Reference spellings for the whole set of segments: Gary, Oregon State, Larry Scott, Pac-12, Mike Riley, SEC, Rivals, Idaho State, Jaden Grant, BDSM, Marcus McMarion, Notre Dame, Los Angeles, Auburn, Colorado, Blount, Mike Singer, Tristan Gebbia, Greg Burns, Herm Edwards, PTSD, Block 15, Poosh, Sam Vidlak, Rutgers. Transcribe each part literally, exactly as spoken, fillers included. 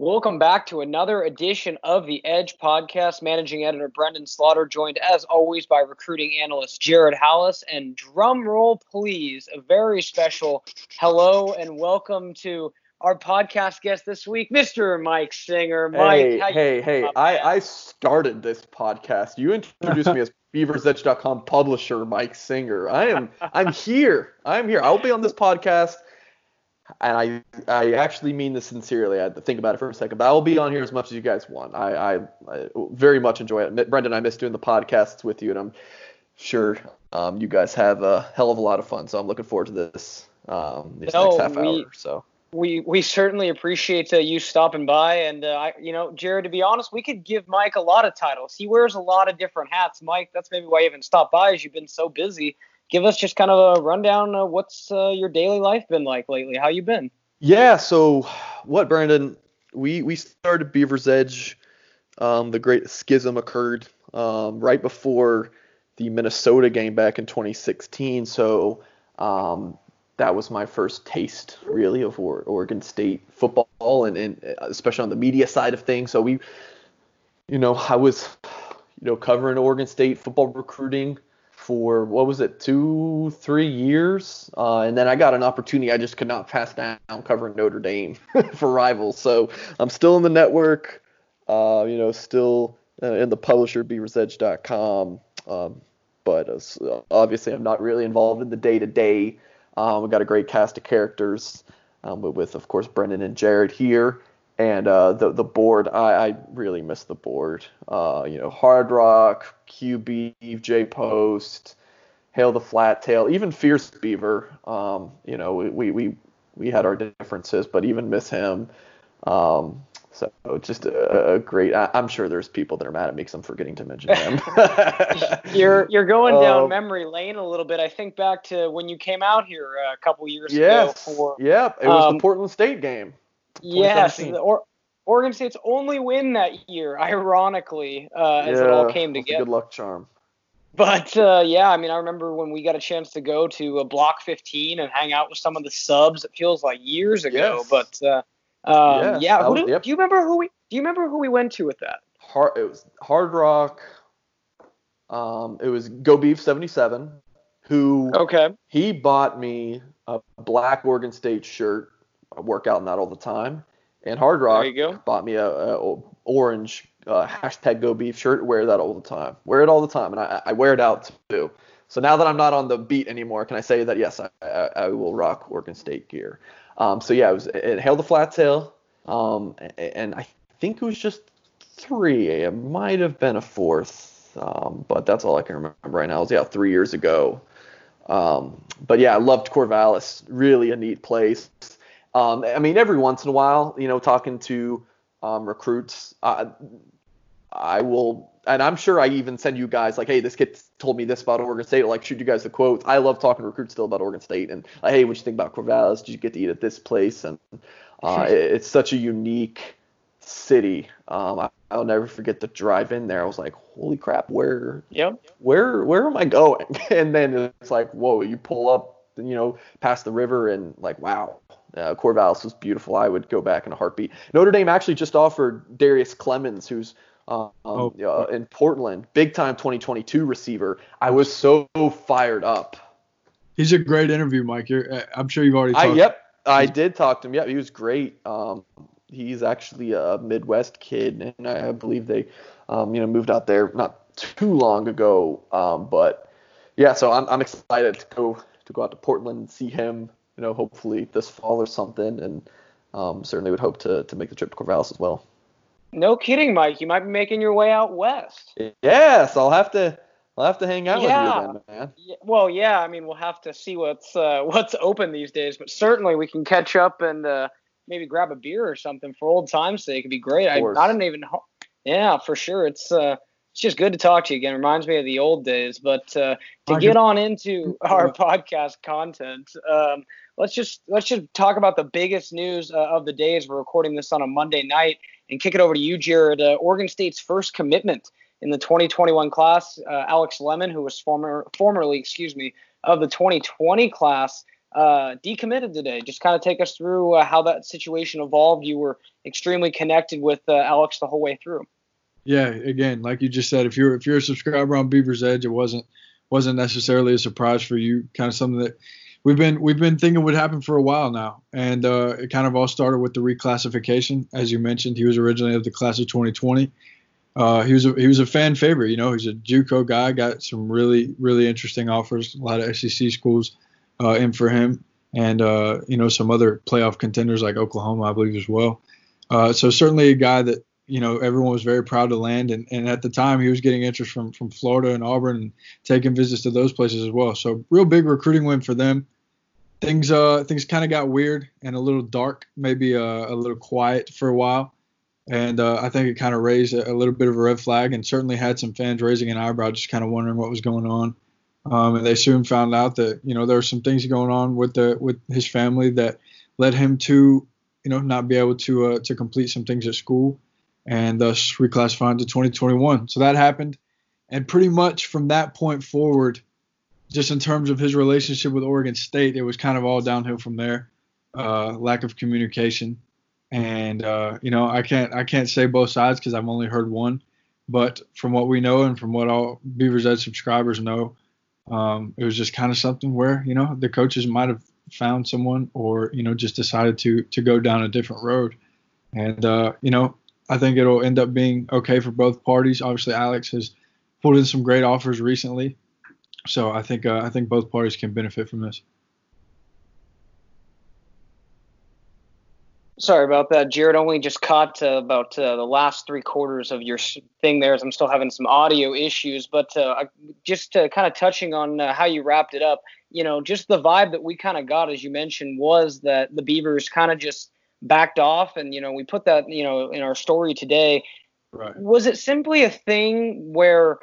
Welcome back to another edition of the Edge Podcast. Managing Editor Brendan Slaughter, joined as always by recruiting analyst Jared Halus. And drum roll, please, a very special hello and welcome to our podcast guest this week, Mister Mike Singer. Mike, hey, how you hey, hey! I, I started this podcast. You introduced me as Beavers Edge dot com publisher Mike Singer. I am, I'm here. I'm here. I'll be on this podcast, and I, I actually mean this sincerely. I had to think about it for a second, but I will be on here as much as you guys want. I, I, I very much enjoy it. Brendan, I miss doing the podcasts with you, and I'm sure um, you guys have a hell of a lot of fun. So I'm looking forward to this um, this no, next half we- hour or so. We we certainly appreciate uh, you stopping by, and uh, I, you know, Jared, to be honest, we could give Mike a lot of titles. He wears a lot of different hats, Mike. That's maybe why you haven't stopped by, as you've been so busy. Give us just kind of a rundown of what's uh, your daily life been like lately. How you been? Yeah. So, what, Brandon? We we started Beaver's Edge. Um, the Great Schism occurred um, right before the Minnesota game back in twenty sixteen. So. Um, That was my first taste, really, of Oregon State football, and, and especially on the media side of things. So we, you know, I was, you know, covering Oregon State football recruiting for, what was it, two, three years? Uh, and then I got an opportunity I just could not pass down, covering Notre Dame for Rivals. So I'm still in the network, uh, you know, still in the publisher, Beavers Edge dot com. Um, but uh, obviously I'm not really involved in the day-to-day. Um, we've got a great cast of characters, um, with, with, of course, Brendan and Jared here. And uh, the the board, I, I really miss the board. Uh, you know, Hard Rock, Q B, J-Post, Hail the Flat Tail, even Fierce Beaver. Um, you know, we, we, we, we had our differences, but even miss him. Um, so just a, a great – I'm sure there's people that are mad at me because I'm forgetting to mention them. you're you're going down um, memory lane a little bit. I think back to when you came out here a couple years yes, ago. For, yep, it was um, the Portland State game. Yes, the or- Oregon State's only win that year, ironically, uh, as yeah, it all came together. Good luck charm. But, uh, yeah, I mean, I remember when we got a chance to go to a Block fifteen and hang out with some of the subs. It feels like years ago, yes. but uh, – Um, yes, yeah, who do, was, yep. do you remember who we do you remember who we went to with that? Hard, it was Hard Rock. Um, it was Go Beef seventy-seven, who okay he bought me a black Oregon State shirt. I work out in that all the time, and Hard Rock bought me a, a, a orange uh, hashtag Go Beef shirt. Wear that all the time. Wear it all the time, and I, I wear it out too. So now that I'm not on the beat anymore, can I say that yes, I, I, I will rock Oregon State gear. Um, so, yeah, it was it Hail the Flat Tail, um, and I think it was just three. It might have been a fourth, um, but that's all I can remember right now. It was, yeah, three years ago. Um, but, yeah, I loved Corvallis. Really a neat place. Um, I mean, every once in a while, you know, talking to um, recruits, I, I will – and I'm sure I even send you guys, like, hey, this kid told me this about Oregon State. Or, like, shoot you guys the quotes. I love talking to recruits still about Oregon State. And, like, hey, what you think about Corvallis? Did you get to eat at this place? And uh, it, it's such a unique city. Um, I, I'll never forget the drive in there. I was like, holy crap, where yep. where, where am I going? And then it's like, whoa, you pull up, you know, past the river and, like, wow. Uh, Corvallis was beautiful. I would go back in a heartbeat. Notre Dame actually just offered Darius Clemens, who's – Um, oh, uh, in Portland, big time twenty twenty-two receiver. I was so fired up. He's a great interview, Mike. You're, I'm sure you've already talked I, Yep, I did talk to him. Yeah, he was great. Um, he's actually a Midwest kid, and I, I believe they um, you know, moved out there not too long ago. Um, but, yeah, so I'm, I'm excited to go to go out to Portland and see him, you know, hopefully this fall or something, and um, certainly would hope to, to make the trip to Corvallis as well. No kidding, Mike. You might be making your way out west. Yes, I'll have to. I'll have to hang out yeah. with you then, man. Yeah. Well, yeah. I mean, we'll have to see what's uh, what's open these days, but certainly we can catch up and uh, maybe grab a beer or something for old times' sake. It'd be great. I, I don't even. Yeah, for sure. It's uh, it's just good to talk to you again. It reminds me of the old days. But uh, to get on into our podcast content. Um, Let's just let's just talk about the biggest news uh, of the day as we're recording this on a Monday night, and kick it over to you, Jared. Uh, Oregon State's first commitment in the twenty twenty-one class, uh, Alex Lemon, who was former formerly, excuse me, of the twenty twenty class, uh, decommitted today. Just kind of take us through uh, how that situation evolved. You were extremely connected with uh, Alex the whole way through. Yeah, again, like you just said, if you're if you're a subscriber on Beaver's Edge, it wasn't wasn't necessarily a surprise for you. Kind of something that we've been we've been thinking would happen for a while now, and uh, it kind of all started with the reclassification. As you mentioned, he was originally of the class of twenty twenty. Uh, he was a, he was a fan favorite, you know. He's a JUCO guy. Got some really really interesting offers. A lot of S E C schools uh, in for him, and uh, you know, some other playoff contenders like Oklahoma, I believe, as well. Uh, so certainly a guy that, you know, everyone was very proud to land. And, and at the time, he was getting interest from from Florida and Auburn, and taking visits to those places as well. So real big recruiting win for them. Things uh things kind of got weird and a little dark, maybe uh, a little quiet for a while. And uh, I think it kind of raised a, a little bit of a red flag, and certainly had some fans raising an eyebrow, just kind of wondering what was going on. Um, and they soon found out that, you know, there were some things going on with the with his family that led him to, you know, not be able to uh, to complete some things at school, and thus reclassifying to twenty twenty-one. So that happened. And pretty much from that point forward, just in terms of his relationship with Oregon State, it was kind of all downhill from there. Uh, lack of communication. And, uh, you know, I can't I can't say both sides because I've only heard one. But from what we know and from what all Beaver's Edge subscribers know, um, it was just kind of something where, you know, the coaches might have found someone, or, you know, just decided to to go down a different road. And, uh, you know, I think it'll end up being okay for both parties. Obviously, Alex has pulled in some great offers recently. So I think uh, I think both parties can benefit from this. Sorry about that, Jared. Only just caught uh, about uh, the last three quarters of your thing there, as I'm still having some audio issues. But uh, just uh, kind of touching on uh, how you wrapped it up, you know, just the vibe that we kind of got, as you mentioned, was that the Beavers kind of just backed off. And, you know, we put that, you know, in our story today. Right. Was it simply a thing where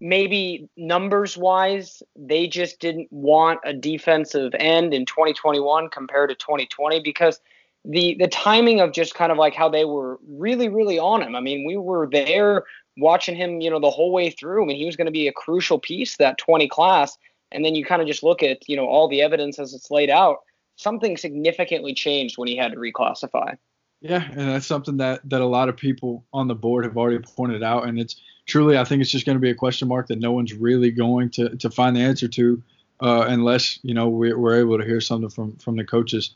maybe numbers-wise, they just didn't want a defensive end in twenty twenty-one compared to twenty twenty? Because The the timing of just kind of like how they were really, really on him. I mean, we were there watching him, you know, the whole way through. I mean, he was going to be a crucial piece, that twenty class. And then you kind of just look at, you know, all the evidence as it's laid out. Something significantly changed when he had to reclassify. Yeah, and that's something that, that a lot of people on the board have already pointed out. And it's truly, I think it's just going to be a question mark that no one's really going to, to find the answer to uh, unless, you know, we're, we're able to hear something from, from the coaches.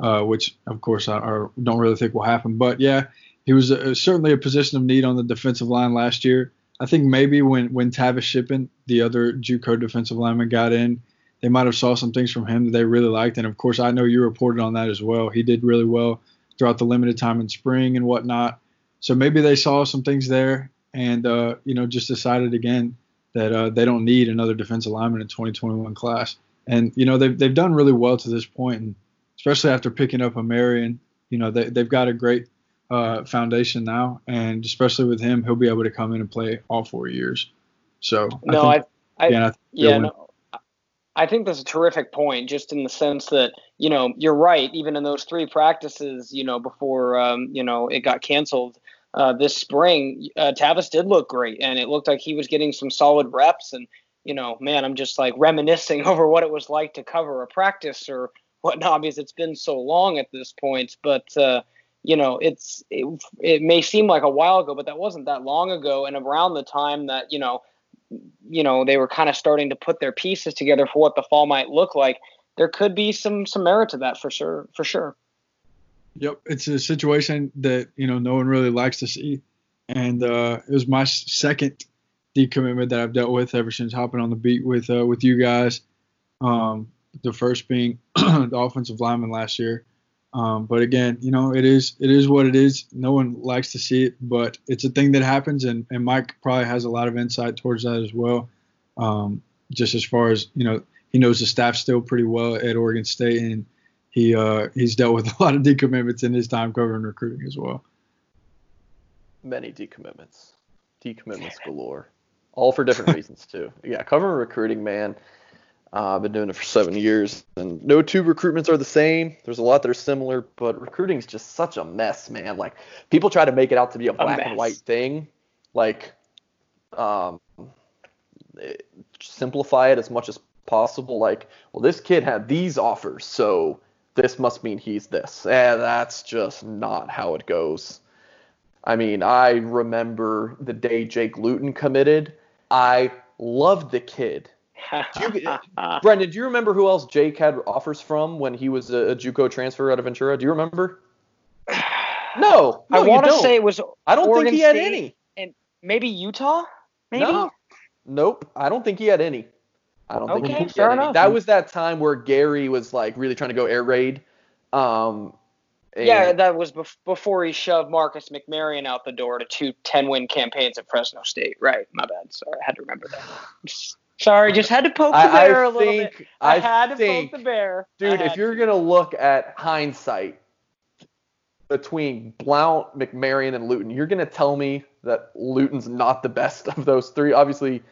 Uh, which, of course, I, I don't really think will happen. But, yeah, he was a, certainly a position of need on the defensive line last year. I think maybe when, when Tavis Shippen, the other JUCO defensive lineman, got in, they might have saw some things from him that they really liked. And, of course, I know you reported on that as well. He did really well throughout the limited time in spring and whatnot. So maybe they saw some things there and, uh, you know, just decided again that uh, they don't need another defensive lineman in twenty twenty-one class. And, you know, they've, they've done really well to this point, and especially after picking up Omarion, you know, they, they've got a great uh, foundation now. And especially with him, he'll be able to come in and play all four years. So, no, I think, I, again, I think yeah, no, I think that's a terrific point, just in the sense that, you know, you're right. Even in those three practices, you know, before, um, you know, it got canceled uh, this spring, uh, Tavis did look great. And it looked like he was getting some solid reps. And, you know, man, I'm just like reminiscing over what it was like to cover a practice or whatnot, because it's been so long at this point. But uh, you know, it's it, it may seem like a while ago, but that wasn't that long ago. And around the time that you know, you know, they were kind of starting to put their pieces together for what the fall might look like, there could be some some merit to that for sure. For sure. Yep, it's a situation that you know no one really likes to see, and uh, it was my second decommitment that I've dealt with ever since hopping on the beat with uh, with you guys. Um, The first being the offensive lineman last year. Um, but again, you know, it is it is what it is. No one likes to see it, but it's a thing that happens. And, and Mike probably has a lot of insight towards that as well. Um, just as far as, you know, he knows the staff still pretty well at Oregon State. And he uh, he's dealt with a lot of decommitments in his time covering recruiting as well. Many decommitments. Decommitments galore. All for different reasons, too. Yeah, covering recruiting, man. Uh, I've been doing it for seven years, and no two recruitments are the same. There's a lot that are similar, but recruiting is just such a mess, man. Like, people try to make it out to be a black a and white thing. Like, um, it, simplify it as much as possible, like, well, this kid had these offers, so this must mean he's this. And that's just not how it goes. I mean, I remember the day Jake Luton committed. I loved the kid. Do you, Brendan, do you remember who else Jake had offers from when he was a, a JUCO transfer out of Ventura? Do you remember? No, no I want to say it was. I don't Oregon think he had State any. And maybe Utah. Maybe. No. Nope. I don't think he had any. I don't okay, think he fair had enough. Any. That was that time where Gary was like really trying to go air raid. Um, yeah, that was bef- before he shoved Marcus McMarion out the door to two ten-win campaigns at Fresno State. Right. My bad. Sorry, I had to remember that. Sorry, just had to poke I, the bear I a little think, bit. I, I had think, to poke the bear. Dude, if you're going to look at hindsight between Blount, McMarion, and Luton, you're going to tell me that Luton's not the best of those three. Obviously,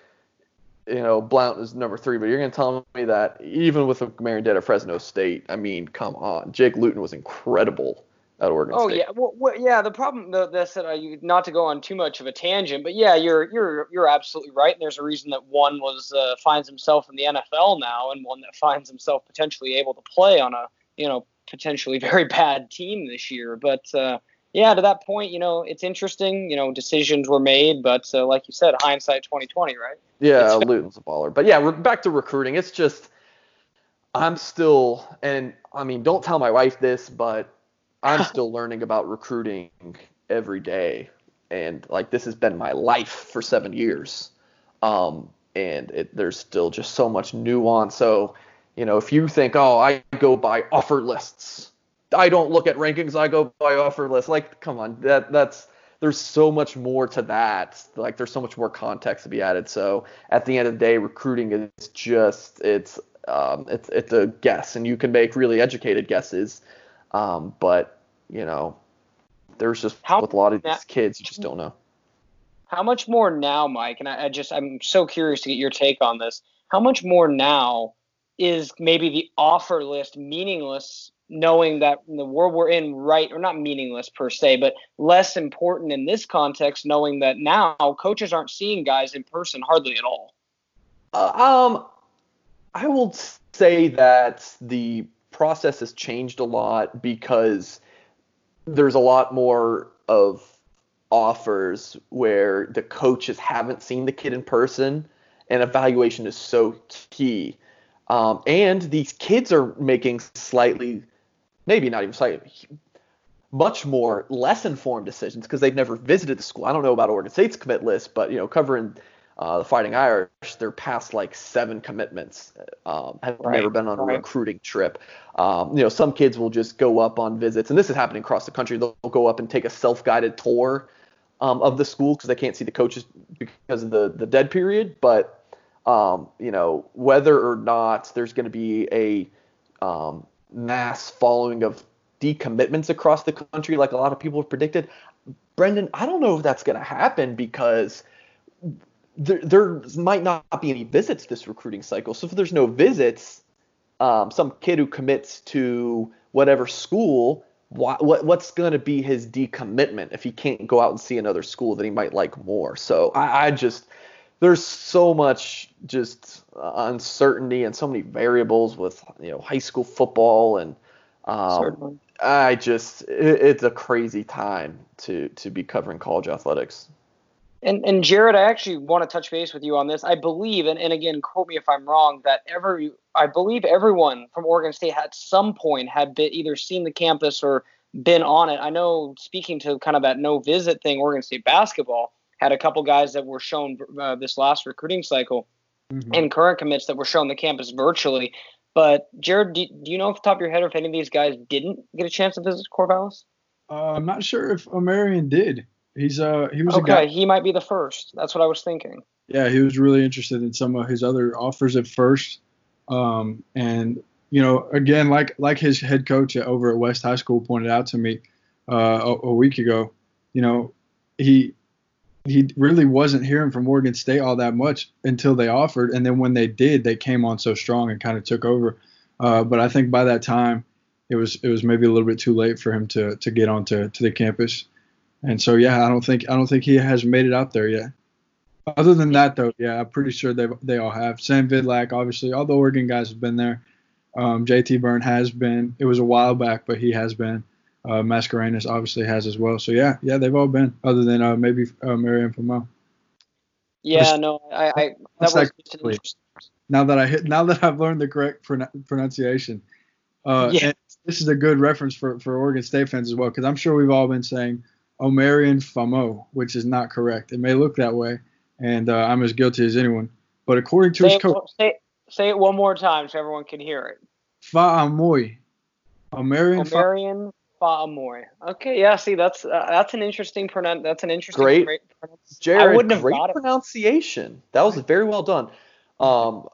you know, Blount is number three, but you're going to tell me that even with what McMarion did at Fresno State, I mean, come on. Jake Luton was incredible at Oregon oh, State. Oh, yeah. Well, well, yeah, the problem, though, that's that I, not to go on too much of a tangent, but yeah, you're you're you're absolutely right. And there's a reason that one was uh, finds himself in the N F L now, and one that finds himself potentially able to play on a, you know, potentially very bad team this year. But uh, yeah, to that point, you know, it's interesting, you know, decisions were made, but uh, like you said, hindsight twenty twenty, right? Yeah, it's Luton's a baller. But yeah, we're back to recruiting. It's just, I'm still, and I mean, don't tell my wife this, but I'm still learning about recruiting every day. And like, this has been my life for seven years. Um, and it, there's still just so much nuance. So, you know, if you think, oh, I go by offer lists, I don't look at rankings, I go by offer lists. Like, come on, that that's there's so much more to that. Like, there's so much more context to be added. So at the end of the day, recruiting is just it's um, it's it's a guess, and you can make really educated guesses. Um, but you know, there's just how with a lot of these kids, you just don't know. How much more now, Mike? And I, I just I'm so curious to get your take on this. How much more now is maybe the offer list meaningless, knowing that in the world we're in, right, or not meaningless per se, but less important in this context, knowing that now coaches aren't seeing guys in person hardly at all? Uh, um, I will say that the process has changed a lot because there's a lot more of offers where the coaches haven't seen the kid in person, and evaluation is so key. Um, and these kids are making slightly, maybe not even slightly, much more less informed decisions because they've never visited the school. I don't know about Oregon State's commit list, but, you know, covering uh, the Fighting Irish, their past like seven commitments um, have right. never been on a right. recruiting trip. Um, you know, some kids will just go up on visits, and this is happening across the country. They'll go up and take a self-guided tour um, of the school because they can't see the coaches because of the, the dead period, but Um, you know, whether or not there's going to be a um, mass following of decommitments across the country, like a lot of people have predicted, Brendan, I don't know if that's going to happen because there, there might not be any visits this recruiting cycle. So if there's no visits, um, some kid who commits to whatever school, wh- what, what's going to be his decommitment if he can't go out and see another school that he might like more? So I, I just... There's so much just uh, uncertainty and so many variables with, you know, high school football, and um, I just it, it's a crazy time to to be covering college athletics. And and Jared, I actually want to touch base with you on this. I believe, and, and again, quote me if I'm wrong, that every I believe everyone from Oregon State at some point had been, either seen the campus or been on it. I know, speaking to kind of that no visit thing, Oregon State basketball had a couple guys that were shown uh, this last recruiting cycle mm-hmm. and current commits that were shown the campus virtually. But, Jared, do, do you know off the top of your head if any of these guys didn't get a chance to visit Corvallis? Uh, I'm not sure if Omarion did. He's uh, he was okay, a guy. He might be the first. That's what I was thinking. Yeah, he was really interested in some of his other offers at first. Um, and, you know, again, like like his head coach over at West High School pointed out to me uh, a, a week ago, you know, he – he really wasn't hearing from Oregon State all that much until they offered. And then when they did, they came on so strong and kind of took over. Uh, but I think by that time, it was it was maybe a little bit too late for him to to get onto to the campus. And so, yeah, I don't think I don't think he has made it out there yet. Other than that, though, yeah, I'm pretty sure they they all have. Sam Vidlak, obviously, all the Oregon guys have been there. Um, J T Byrne has been. It was a while back, but he has been. Uh, Mascarenhas obviously has as well. So, yeah, yeah, they've all been, other than uh, maybe uh, Marianne Famo. Yeah, just, no, I, I – that was like, just interesting. Now that, I hit, now that I've learned the correct pron- pronunciation. Uh, yeah. And this is a good reference for, for Oregon State fans as well, because I'm sure we've all been saying Omarion Fa'amoy, which is not correct. It may look that way, and uh, I'm as guilty as anyone. But according to say his it, coach – say, say it one more time so everyone can hear it. Fa'amoy. Omarion Fa'amoy. Fa'amoy. Okay, yeah. See, that's uh, that's an interesting pronoun. That's an interesting. Great, great pronounce- Jared. I wouldn't have great thought pronunciation. It. That was very well done. Um,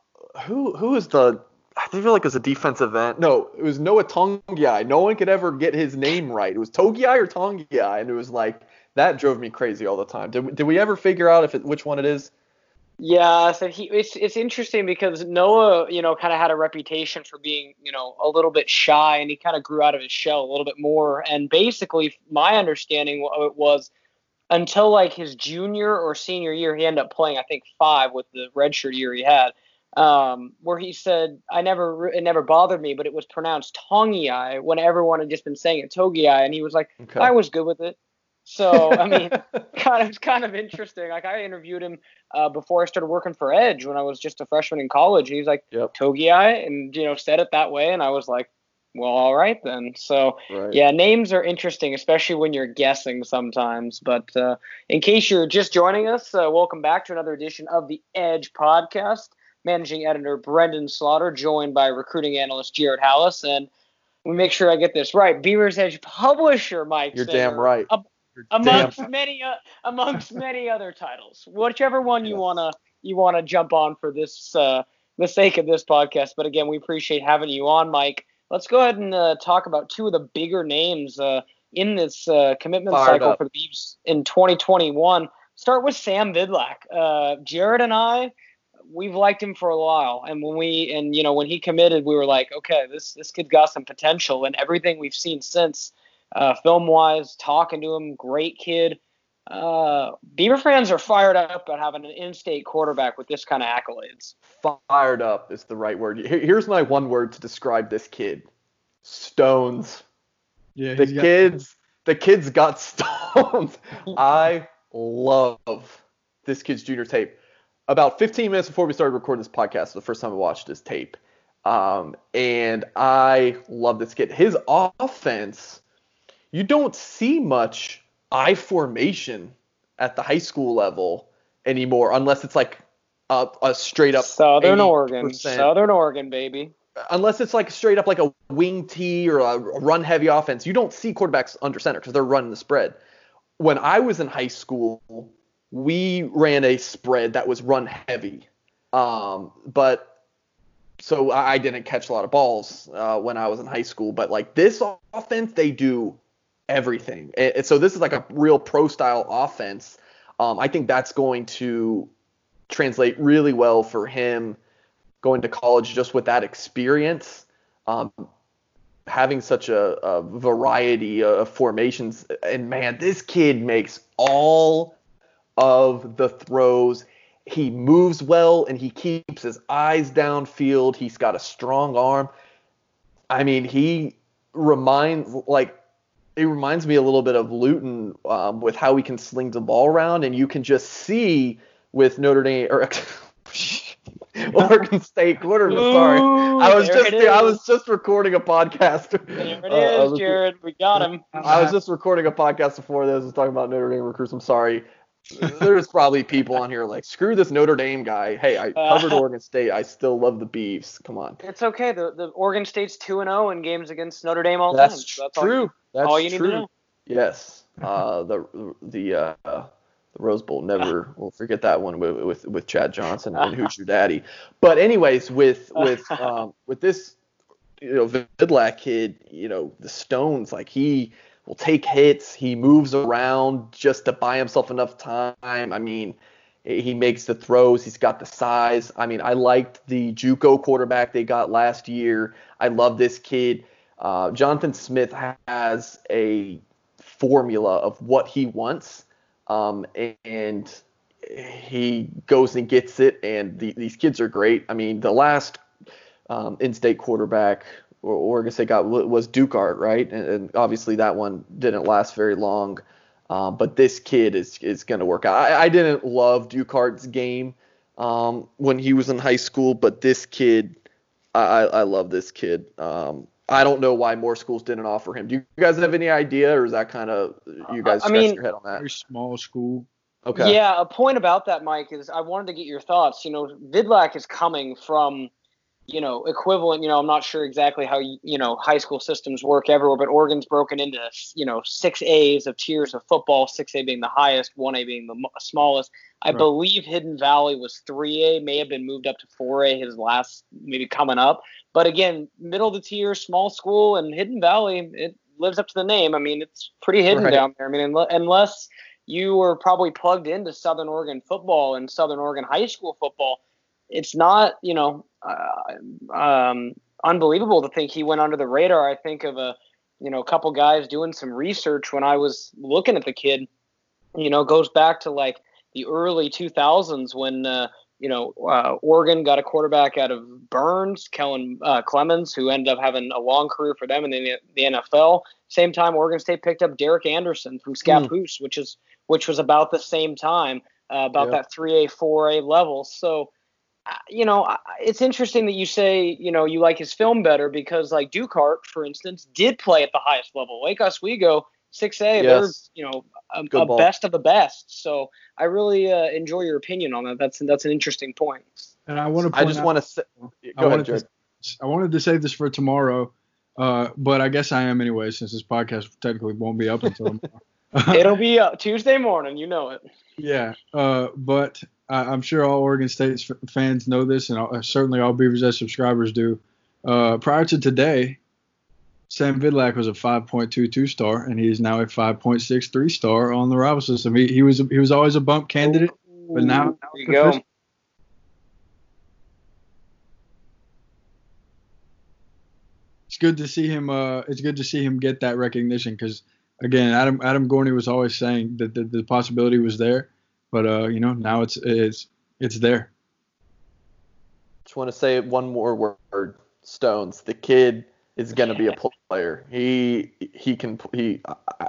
who who is the? I feel like it was a defensive end. No, it was Noah Tongiai. No one could ever get his name right. It was Togiai or Tongiai, and it was like that drove me crazy all the time. Did did we ever figure out if it, which one it is? Yeah, so he it's it's interesting because Noah, you know, kind of had a reputation for being, you know, a little bit shy, and he kind of grew out of his shell a little bit more. And basically, my understanding of it was until like his junior or senior year, he ended up playing, I think, five with the redshirt year he had, um, where he said, "I never, it never bothered me," but it was pronounced Tongiai when everyone had just been saying it Togiai, and he was like, okay. "I was good with it." So, I mean, kind of, it's kind of interesting. Like, I interviewed him uh, before I started working for Edge when I was just a freshman in college. And he's like, yep. Togiai, and, you know, said it that way. And I was like, well, all right then. So, right. Yeah, names are interesting, especially when you're guessing sometimes. But uh, in case you're just joining us, uh, welcome back to another edition of the Edge podcast. Managing editor Brendan Slaughter, joined by recruiting analyst Jared Halus. And we make sure I get this right. Beavers Edge publisher Mike Singer. You're damn right. A- Amongst Damn. many, uh, amongst many other titles, whichever one you wanna you wanna jump on for this uh, the sake of this podcast. But again, we appreciate having you on, Mike. Let's go ahead and uh, talk about two of the bigger names uh, in this uh, commitment Fired cycle up. for the Beavs in twenty twenty-one. Start with Sam Vidlak. Uh, Jared and I, we've liked him for a while, and when we and you know when he committed, we were like, okay, this this kid got some potential, and everything we've seen since. Uh, film-wise, talking to him, great kid. Uh, Beaver fans are fired up about having an in-state quarterback with this kind of accolades. Fired up is the right word. Here's my one word to describe this kid: stones. Yeah, the kids, got- the kids got stones. I love this kid's junior tape. About fifteen minutes before we started recording this podcast, the first time I watched this tape, um, and I love this kid. His offense. You don't see much I formation at the high school level anymore, unless it's like a, a straight up Southern Oregon, Southern Oregon, baby. Unless it's like straight up like a wing T or a run heavy offense, you don't see quarterbacks under center because they're running the spread. When I was in high school, we ran a spread that was run heavy, um, but. So I didn't catch a lot of balls uh, when I was in high school, but like this offense, they do everything. And, and so this is like a real pro style offense. Um, I think that's going to translate really well for him going to college just with that experience, um, having such a, a variety of formations. And man, this kid makes all of the throws. He moves well, and he keeps his eyes downfield. He's got a strong arm. I mean, he reminds like it reminds me a little bit of Luton um, with how he can sling the ball around, and you can just see with Notre Dame or Oregon State quarterback. Sorry, I was just I was just recording a podcast. There it uh, is, was, Jared. We got him. I was just recording a podcast before this. I was talking about Notre Dame recruits. I'm sorry. There's probably people on here like, screw this Notre Dame guy. Hey, I covered uh, Oregon State. I still love the Beavs. Come on. It's okay. The the Oregon State's two and oh in games against Notre Dame all the time. So that's true. All, that's all you true. Need to know. Yes. Uh, the the uh, the Rose Bowl never. We'll forget that one with with, with Chad Johnson and Who's Your Daddy. But anyways, with with um, with this you know Vidlak kid, you know the stones like he. Will take hits. He moves around just to buy himself enough time. I mean, he makes the throws. He's got the size. I mean, I liked the JUCO quarterback they got last year. I love this kid. Uh, Jonathan Smith has a formula of what he wants, um, and he goes and gets it, and the, these kids are great. I mean, the last um, in-state quarterback or Oregon State got was Dukart, right? And, and obviously that one didn't last very long. Um, but this kid is is going to work out. I, I didn't love Dukart's game um, when he was in high school, but this kid, I, I, I love this kid. Um, I don't know why more schools didn't offer him. Do you guys have any idea, or is that kind of you guys scratch I mean, your head on that? Very small school. Okay. Yeah, a point about that, Mike, is I wanted to get your thoughts. You know, Vidlak is coming from, you know, equivalent, you know, I'm not sure exactly how, you know, high school systems work everywhere, but Oregon's broken into, you know, six A's of tiers of football, six A being the highest, one A being the smallest. I right. believe Hidden Valley was three A, may have been moved up to four A, his last maybe coming up. But again, middle of the tier, small school, and Hidden Valley, it lives up to the name. I mean, it's pretty hidden right. down there. I mean, unless you were probably plugged into Southern Oregon football and Southern Oregon high school football, it's not, you know, uh, um, unbelievable to think he went under the radar. I think of a, you know, a couple guys doing some research when I was looking at the kid, you know, goes back to like the early two thousands when, uh, you know, uh, Oregon got a quarterback out of Burns, Kellen uh, Clemens, who ended up having a long career for them in the, the N F L. Same time, Oregon State picked up Derek Anderson from Scappoose, mm. which is, which was about the same time, uh, about yeah. that three A, four A level. So, you know, it's interesting that you say, you know, you like his film better because, like, Dukart, for instance, did play at the highest level. Lake Oswego, six A, yes. they're, you know, a, a best of the best. So I really uh, enjoy your opinion on that. That's that's an interesting point. And I want to. I just out, want to. Say, go I ahead, Jared. To, I wanted to save this for tomorrow, uh, but I guess I am anyway, since this podcast technically won't be up until tomorrow. It'll be up Tuesday morning, you know it. Yeah, uh, but I, I'm sure all Oregon State f- fans know this, and all, certainly all Beavers Edge subscribers do. Uh, prior to today, Sam Vidlak was a five point two two star, and he is now a five point six three star on the Rivals system. He, he was he was always a bump candidate, Ooh, but now, now there you go. It's good to see him. Uh, it's good to see him get that recognition because. Again, Adam Adam Gorney was always saying that the, the possibility was there, but uh, you know now it's it's it's there. Just want to say one more word, Stones. The kid is going to be a player. He he can he uh,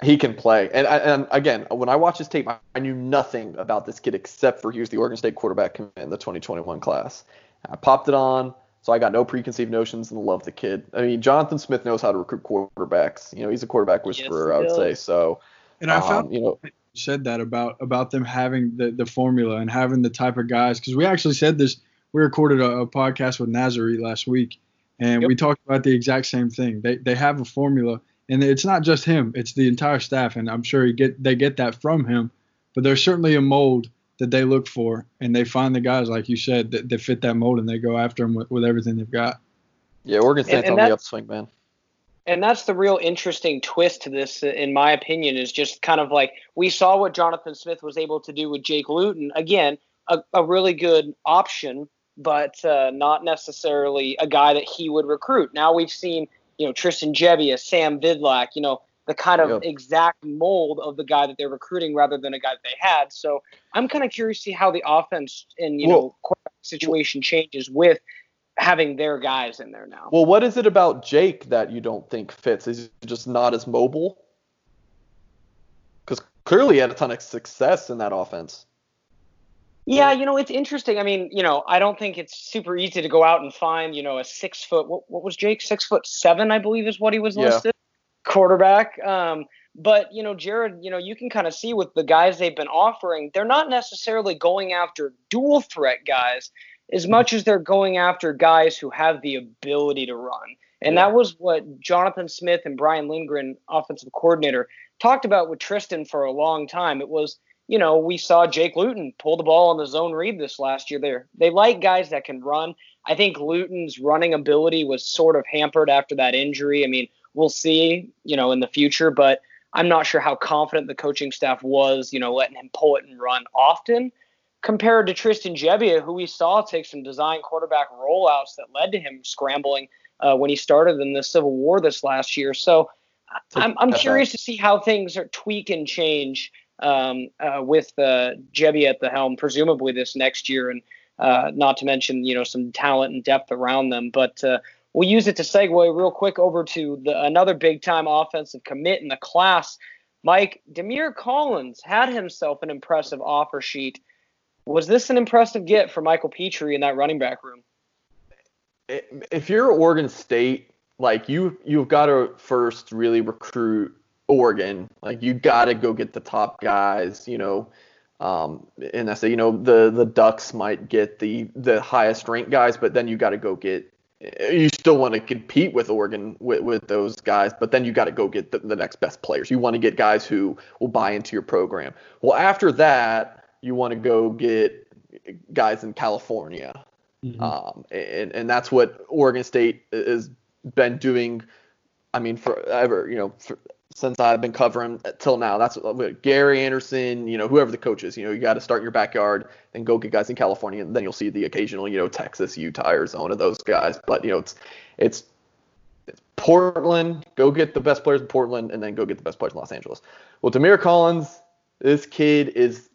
he can play. And and again, when I watched his tape, I knew nothing about this kid except for he was the Oregon State quarterback in the twenty twenty-one class. I popped it on. So I got no preconceived notions and love the kid. I mean, Jonathan Smith knows how to recruit quarterbacks. You know, he's a quarterback whisperer, yes, I would say. So, and I um, found you know you said that about about them having the, the formula and having the type of guys because we actually said this. We recorded a, a podcast with Nazarene last week, and yep. we talked about the exact same thing. They they have a formula, and it's not just him; it's the entire staff, and I'm sure he get they get that from him. But there's certainly a mold that they look for, and they find the guys, like you said, that, that fit that mold, and they go after them with, with everything they've got. Yeah, Oregon State's on the upswing, man. And that's the real interesting twist to this, in my opinion, is just kind of like we saw what Jonathan Smith was able to do with Jake Luton. Again, a, a really good option, but uh, not necessarily a guy that he would recruit. Now we've seen, you know, Tristan Gebbia, Sam Vidlak, you know, the kind of yep. exact mold of the guy that they're recruiting rather than a guy that they had. So I'm kind of curious to see how the offense and, you well, know, quarterback situation changes with having their guys in there now. Well, what is it about Jake that you don't think fits? Is he just not as mobile? Because clearly he had a ton of success in that offense. Yeah, you know, it's interesting. I mean, you know, I don't think it's super easy to go out and find, you know, a six foot, what, what was Jake? Six foot seven, I believe is what he was listed. Yeah. Quarterback. Um, but, you know, Jared, you know, you can kind of see with the guys they've been offering, they're not necessarily going after dual threat guys as much as they're going after guys who have the ability to run. And yeah. that was what Jonathan Smith and Brian Lindgren, offensive coordinator, talked about with Tristan for a long time. It was, you know, we saw Jake Luton pull the ball on the zone read this last year there. They like guys that can run. I think Luton's running ability was sort of hampered after that injury. I mean, we'll see, you know, in the future, but I'm not sure how confident the coaching staff was, you know, letting him pull it and run often compared to Tristan Gebbia, who we saw take some design quarterback rollouts that led to him scrambling uh, when he started in the Civil War this last year. So I'm, I'm curious to see how things are tweak and change um, uh, with uh, Gebbia at the helm, presumably this next year, and uh, not to mention, you know, some talent and depth around them. But uh, we'll use it to segue real quick over to the, another big-time offensive commit in the class. Mike, Damir Collins had himself an impressive offer sheet. Was this an impressive get for Michael Petrie in that running back room? If you're Oregon State, like you, you've got to first really recruit Oregon. Like you got to go get the top guys, you know, um, and I say, you know, the, the Ducks might get the, the highest ranked guys, but then you got to go get, you still want to compete with Oregon with, with those guys, but then you got to go get the, the next best players. You want to get guys who will buy into your program. Well, after that, you want to go get guys in California. Mm-hmm. Um, and, and that's what Oregon State has been doing. I mean, forever, you know, for, since I've been covering till now, that's what Gary Anderson, you know, whoever the coach is, you know, you got to start in your backyard and go get guys in California. And then you'll see the occasional, you know, Texas, Utah, Arizona, those guys. But, you know, it's, it's, it's Portland, go get the best players in Portland and then go get the best players in Los Angeles. Well, Damir Collins, this kid is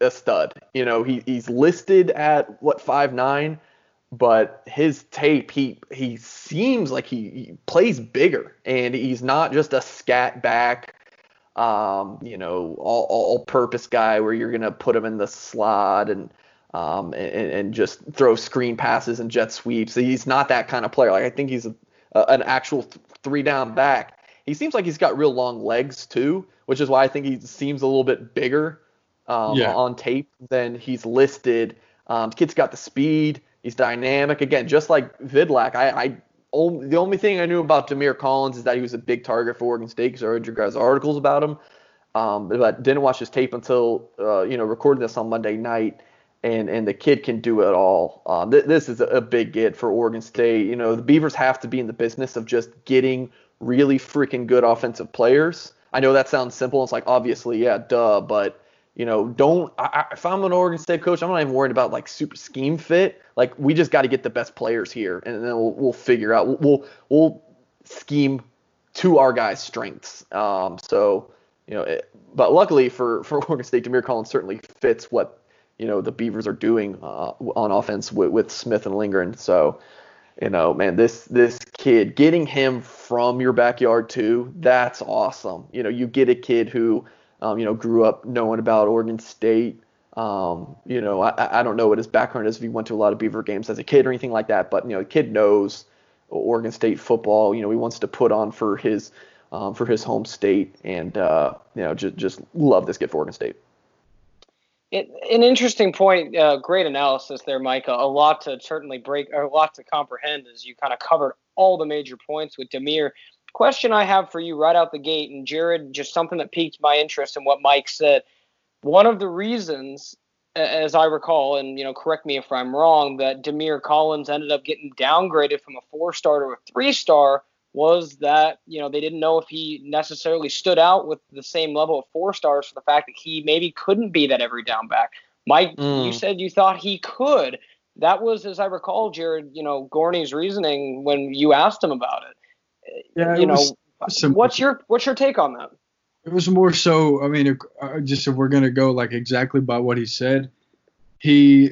a stud. You know, he he's listed at what, five nine, but his tape, he he seems like he, he plays bigger, and he's not just a scat back, um, you know, all, all purpose guy where you're gonna put him in the slot and um and, and just throw screen passes and jet sweeps. He's not that kind of player. Like I think he's a, a, an actual th- three down back. He seems like he's got real long legs too, which is why I think he seems a little bit bigger Um, yeah. on tape then he's listed. Um, kid's got the speed. He's dynamic. Again, just like Vidlak, I, I only, the only thing I knew about Damir Collins is that he was a big target for Oregon State because I read your guys' articles about him. Um, but I didn't watch his tape until uh, you know recording this on Monday night, and and the kid can do it all. Um, th- this is a big get for Oregon State. You know, the Beavers have to be in the business of just getting really freaking good offensive players. I know that sounds simple. It's like obviously, yeah, duh, but you know, don't I, if I'm an Oregon State coach, I'm not even worried about like super scheme fit. Like we just got to get the best players here, and then we'll, we'll figure out we'll we'll scheme to our guys' strengths. Um, so you know, it, but luckily for for Oregon State, Damir Collins certainly fits what you know the Beavers are doing uh, on offense with, with Smith and Lindgren. So you know, man, this this kid, getting him from your backyard too, that's awesome. You know, you get a kid who. Um, you know, grew up knowing about Oregon State. Um, you know, I, I don't know what his background is if he went to a lot of Beaver games as a kid or anything like that. But, you know, the kid knows Oregon State football. You know, he wants to put on for his um, for his home state. And, uh, you know, just, just love this kid for Oregon State. It, an interesting point. Uh, great analysis there, Mike. A, a lot to certainly break or a lot to comprehend as you kind of covered all the major points with Damir. Question I have for you right out the gate, and Jared, just something that piqued my interest in what Mike said. One of the reasons, as I recall, and you know, correct me if I'm wrong, that Damir Collins ended up getting downgraded from a four-star to a three-star was that you know they didn't know if he necessarily stood out with the same level of four stars for the fact that he maybe couldn't be that every down back. Mike, mm. you said you thought he could. That was, as I recall, Jared, you know, Gorney's reasoning when you asked him about it. Yeah, you know, some, what's your what's your take on that? It was more so, I mean, just if we're going to go like exactly by what he said, he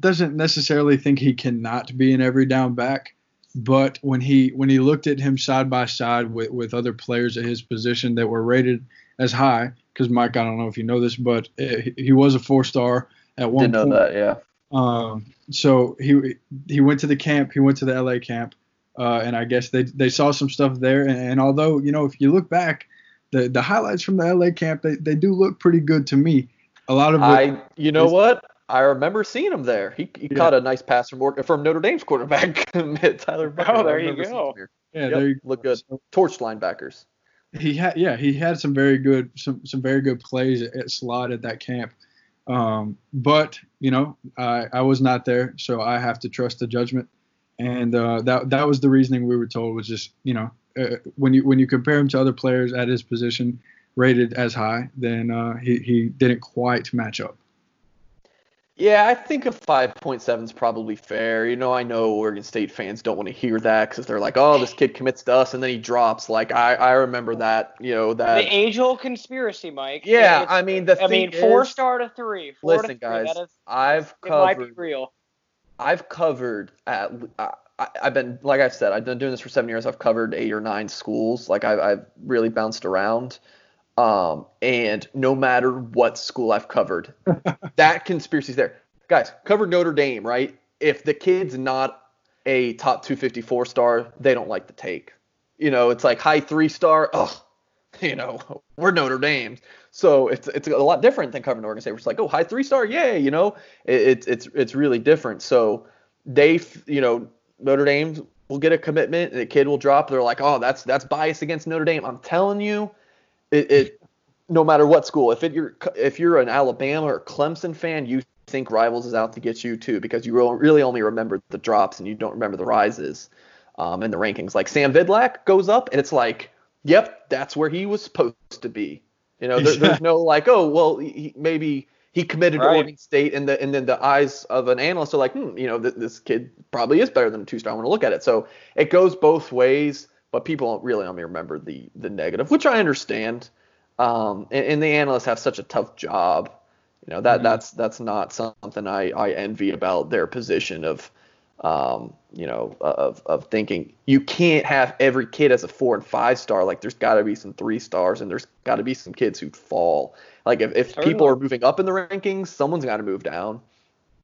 doesn't necessarily think he cannot be an every down back. But when he when he looked at him side by side with, with other players at his position that were rated as high, because Mike, I don't know if you know this, but he was a four star at one Didn't point. Know that, yeah. Um, so he he went to the camp. He went to the L A camp. Uh, and I guess they they saw some stuff there. And, and although, you know, if you look back, the, the highlights from the L A camp, they, they do look pretty good to me. A lot of it I, You know is, what? I remember seeing him there. He, he yeah. caught a nice pass from from Notre Dame's quarterback, Tyler Bucker. Oh, there you go. Yeah, yep, there you go. Look good. Torch linebackers. He had, yeah, he had some very good some, some very good plays at, at slot at that camp. Um, but, you know, I, I was not there, so I have to trust the judgment. And uh, that that was the reasoning we were told was just, you know, uh, when you when you compare him to other players at his position rated as high, then uh, he, he didn't quite match up. Yeah, I think a five point seven is probably fair. You know, I know Oregon State fans don't want to hear that because they're like, oh, this kid commits to us and then he drops. Like, I, I remember that, you know, that. The age-old conspiracy, Mike. Yeah, it's, I mean, the I thing mean, four-star to three. Four listen, to three, guys, that is, I've it covered. It might be real. I've covered at I, I've been, like I've said, I've been doing this for seven years. I've covered eight or nine schools. Like, I, I've really bounced around. Um, and no matter what school I've covered, that conspiracy's there. Guys, cover Notre Dame, right? If the kid's not a top two fifty-four star, they don't like the take. You know, it's like high three star. Ugh, you know, we're Notre Dame. So it's it's a lot different than covering Oregon State. We're just like, oh, high three star, yay, you know. It's it, it's it's really different. So they, you know, Notre Dame will get a commitment, and the kid will drop. They're like, oh, that's that's bias against Notre Dame. I'm telling you. It, it, no matter what school, if it, you're if you're an Alabama or Clemson fan, you think Rivals is out to get you too, because you really only remember the drops and you don't remember the rises, um, in the rankings. Like Sam Vidlak goes up, and it's like, yep, that's where he was supposed to be. You know, there, yeah. there's no like, oh, well, he, maybe he committed right. to Oregon State, and the and then the eyes of an analyst are like, hmm, you know, th- this kid probably is better than a two star. I want to look at it. So it goes both ways. But people really only remember the the negative, which I understand. Um, and, and the analysts have such a tough job. You know, that mm-hmm. that's that's not something I, I envy about their position of, um, you know, of of thinking. You can't have every kid as a four and five star. Like, there's got to be some three stars, and there's got to be some kids who fall. Like, if, if people are moving up in the rankings, someone's got to move down.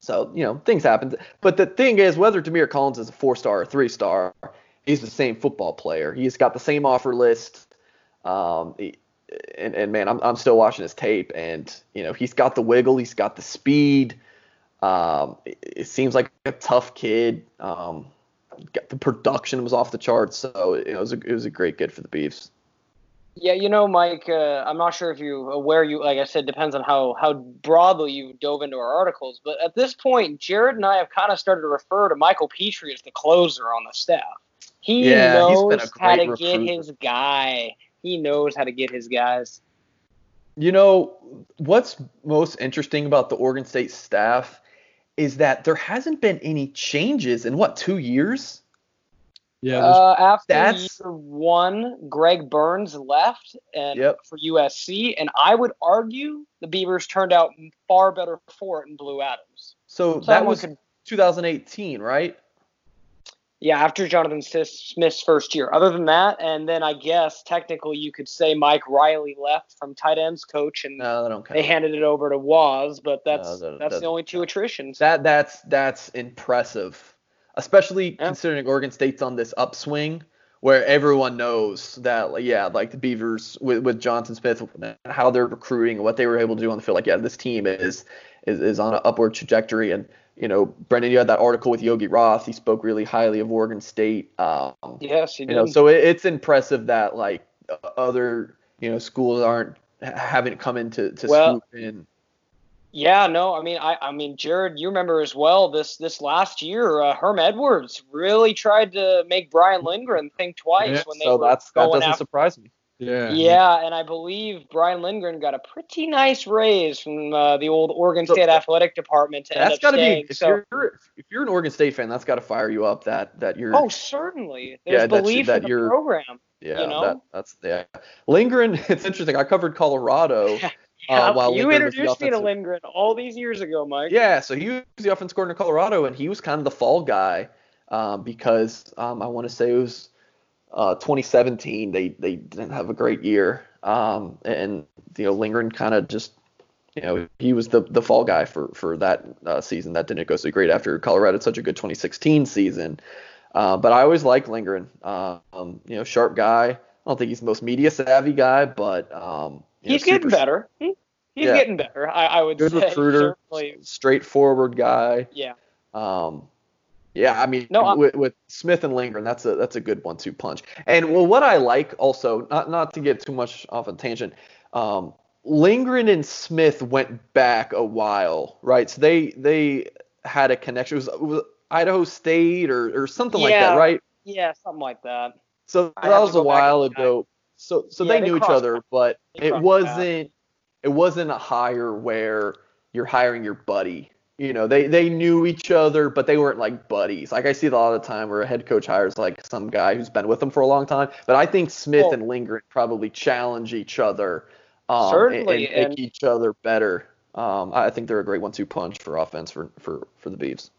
So, you know, things happen. But the thing is, whether Damir Collins is a four star or three star, he's the same football player. He's got the same offer list. Um, he, and, and, man, I'm I'm still watching his tape. And, you know, he's got the wiggle. He's got the speed. Um, it, it seems like a tough kid. Um, got the production was off the charts. So, it, it, was, a, it was a great kid for the Beavs. Yeah, you know, Mike, uh, I'm not sure if you're aware. You, like I said, depends on how, how broadly you dove into our articles. But at this point, Jared and I have kind of started to refer to Michael Petrie as the closer on the staff. He yeah, knows how to recruiter. get his guy. He knows how to get his guys. You know, what's most interesting about the Oregon State staff is that there hasn't been any changes in, what, two years? Yeah. Uh, after that's, year one, Greg Burns left and yep. for U S C, and I would argue the Beavers turned out far better for it in Blue Adams. So, so that was could, twenty eighteen, right? Yeah, after Jonathan Smith's first year. Other than that, and then I guess technically you could say Mike Riley left from tight ends coach, and no, they handed it over to Waz, but that's no, that, that's that, the only two attritions. That that's that's impressive, especially yeah. considering Oregon State's on this upswing where everyone knows that, yeah, like the Beavers with, with Jonathan Smith, how they're recruiting and what they were able to do on the field. Like, yeah, this team is is, is on an upward trajectory. And you know, Brendan, you had that article with Yogi Roth. He spoke really highly of Oregon State. Um, yes, he did. You know, so it, it's impressive that, like, other, you know, schools aren't haven't come in to, to well, swoop in. Yeah, no, I mean, I, I mean, Jared, you remember as well this this last year, uh, Herm Edwards really tried to make Brian Lindgren think twice yeah, when they so were that's, going So that doesn't after- surprise me. Yeah. yeah, and I believe Brian Lindgren got a pretty nice raise from uh, the old Oregon State so, athletic department to that's end up gotta staying. Be, if, so, you're, if you're an Oregon State fan, that's got to fire you up that, that you're – Oh, certainly. There's yeah, belief that, that in the you're, program. Yeah, you know? that, that's – yeah. Lindgren, it's interesting. I covered Colorado – Yeah, uh, while you Lindgren introduced me to Lindgren all these years ago, Mike. Yeah, so he was the offensive coordinator in Colorado, and he was kind of the fall guy um, because um, I want to say it was uh, twenty seventeen. They they didn't have a great year, um, and you know Lindgren kind of just you know he was the, the fall guy for for that uh, season that didn't go so great after Colorado had such a good twenty sixteen season. Uh, but I always liked Lindgren, um, you know, sharp guy. I don't think he's the most media savvy guy, but. Um, You know, he's getting better. He, he's yeah. getting better. I, I would Good say. Good recruiter, certainly. Straightforward guy. Yeah. Um, yeah. I mean, no, with, with Smith and Lindgren, that's a that's a good one-two punch. And well, what I like also, not not to get too much off on tangent, um, Lindgren and Smith went back a while, right? So they they had a connection. It was, it was Idaho State or or something yeah. like that, right? Yeah, something like that. So I that was a while ago. So so yeah, they, they knew each other, paths. but it wasn't paths. it wasn't a hire where you're hiring your buddy. you know, they, they knew each other, but they weren't like buddies. Like I see it a lot of the time where a head coach hires like some guy who's been with them for a long time. But I think Smith well, and Lindgren probably challenge each other um, certainly, and, and make and, each other better. Um, I think they're a great one two punch for offense for, for, for the Beavs.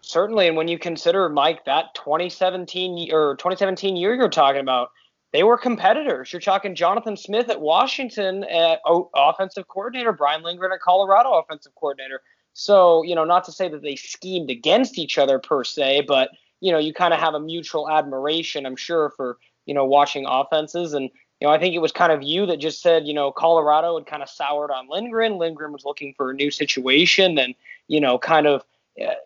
Certainly, and when you consider, Mike, that twenty seventeen or twenty seventeen year you're talking about, they were competitors. You're talking Jonathan Smith at Washington, at offensive coordinator, Brian Lindgren at Colorado, offensive coordinator. So, you know, not to say that they schemed against each other per se, but, you know, you kind of have a mutual admiration, I'm sure, for, you know, watching offenses. And, you know, I think it was kind of you that just said, you know, Colorado had kind of soured on Lindgren. Lindgren was looking for a new situation and, you know, kind of,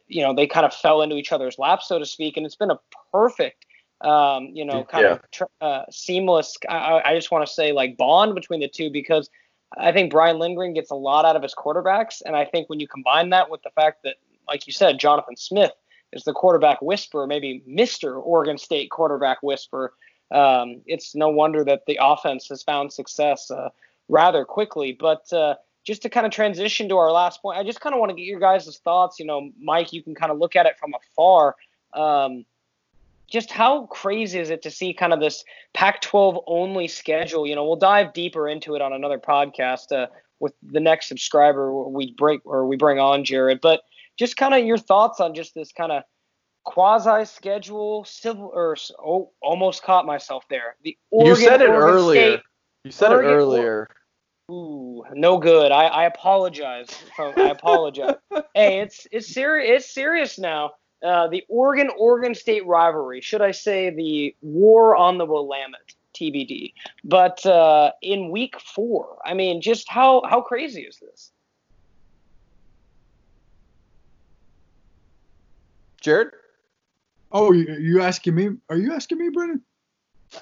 you know, they kind of fell into each other's laps, so to speak. And it's been a perfect, um, you know, kind yeah. of tr- uh, seamless, I, I just want to say, like, bond between the two, because I think Brian Lindgren gets a lot out of his quarterbacks. And I think when you combine that with the fact that, like you said, Jonathan Smith is the quarterback whisperer, maybe Mister Oregon State quarterback whisperer, um, it's no wonder that the offense has found success uh, rather quickly. But, uh, just to kind of transition to our last point, I just kind of want to get your guys' thoughts. You know, Mike, you can kind of look at it from afar. Um, just how crazy is it to see kind of this Pac twelve only schedule? You know, we'll dive deeper into it on another podcast uh, with the next subscriber we break or we bring on, Jared. But just kind of your thoughts on just this kind of quasi schedule, civil or oh, almost caught myself there. The Oregon, you said it Oregon earlier. State, you said Oregon, it earlier. Ooh, no good. I, I apologize. I apologize. Hey, it's it's serious. It's serious now. Uh, the Oregon Oregon State rivalry, should I say the war on the Willamette, T B D. But uh, in week four, I mean, just how how crazy is this? Jared? Oh, you, you asking me? Are you asking me, Brendan?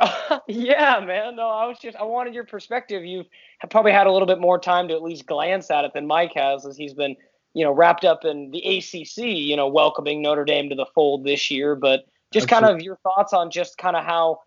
Uh, yeah, man. No, I was just, I wanted your perspective. You've probably had a little bit more time to at least glance at it than Mike has, as he's been, you know, wrapped up in the A C C, you know, welcoming Notre Dame to the fold this year. But just Absolutely. kind of your thoughts on just kind of how,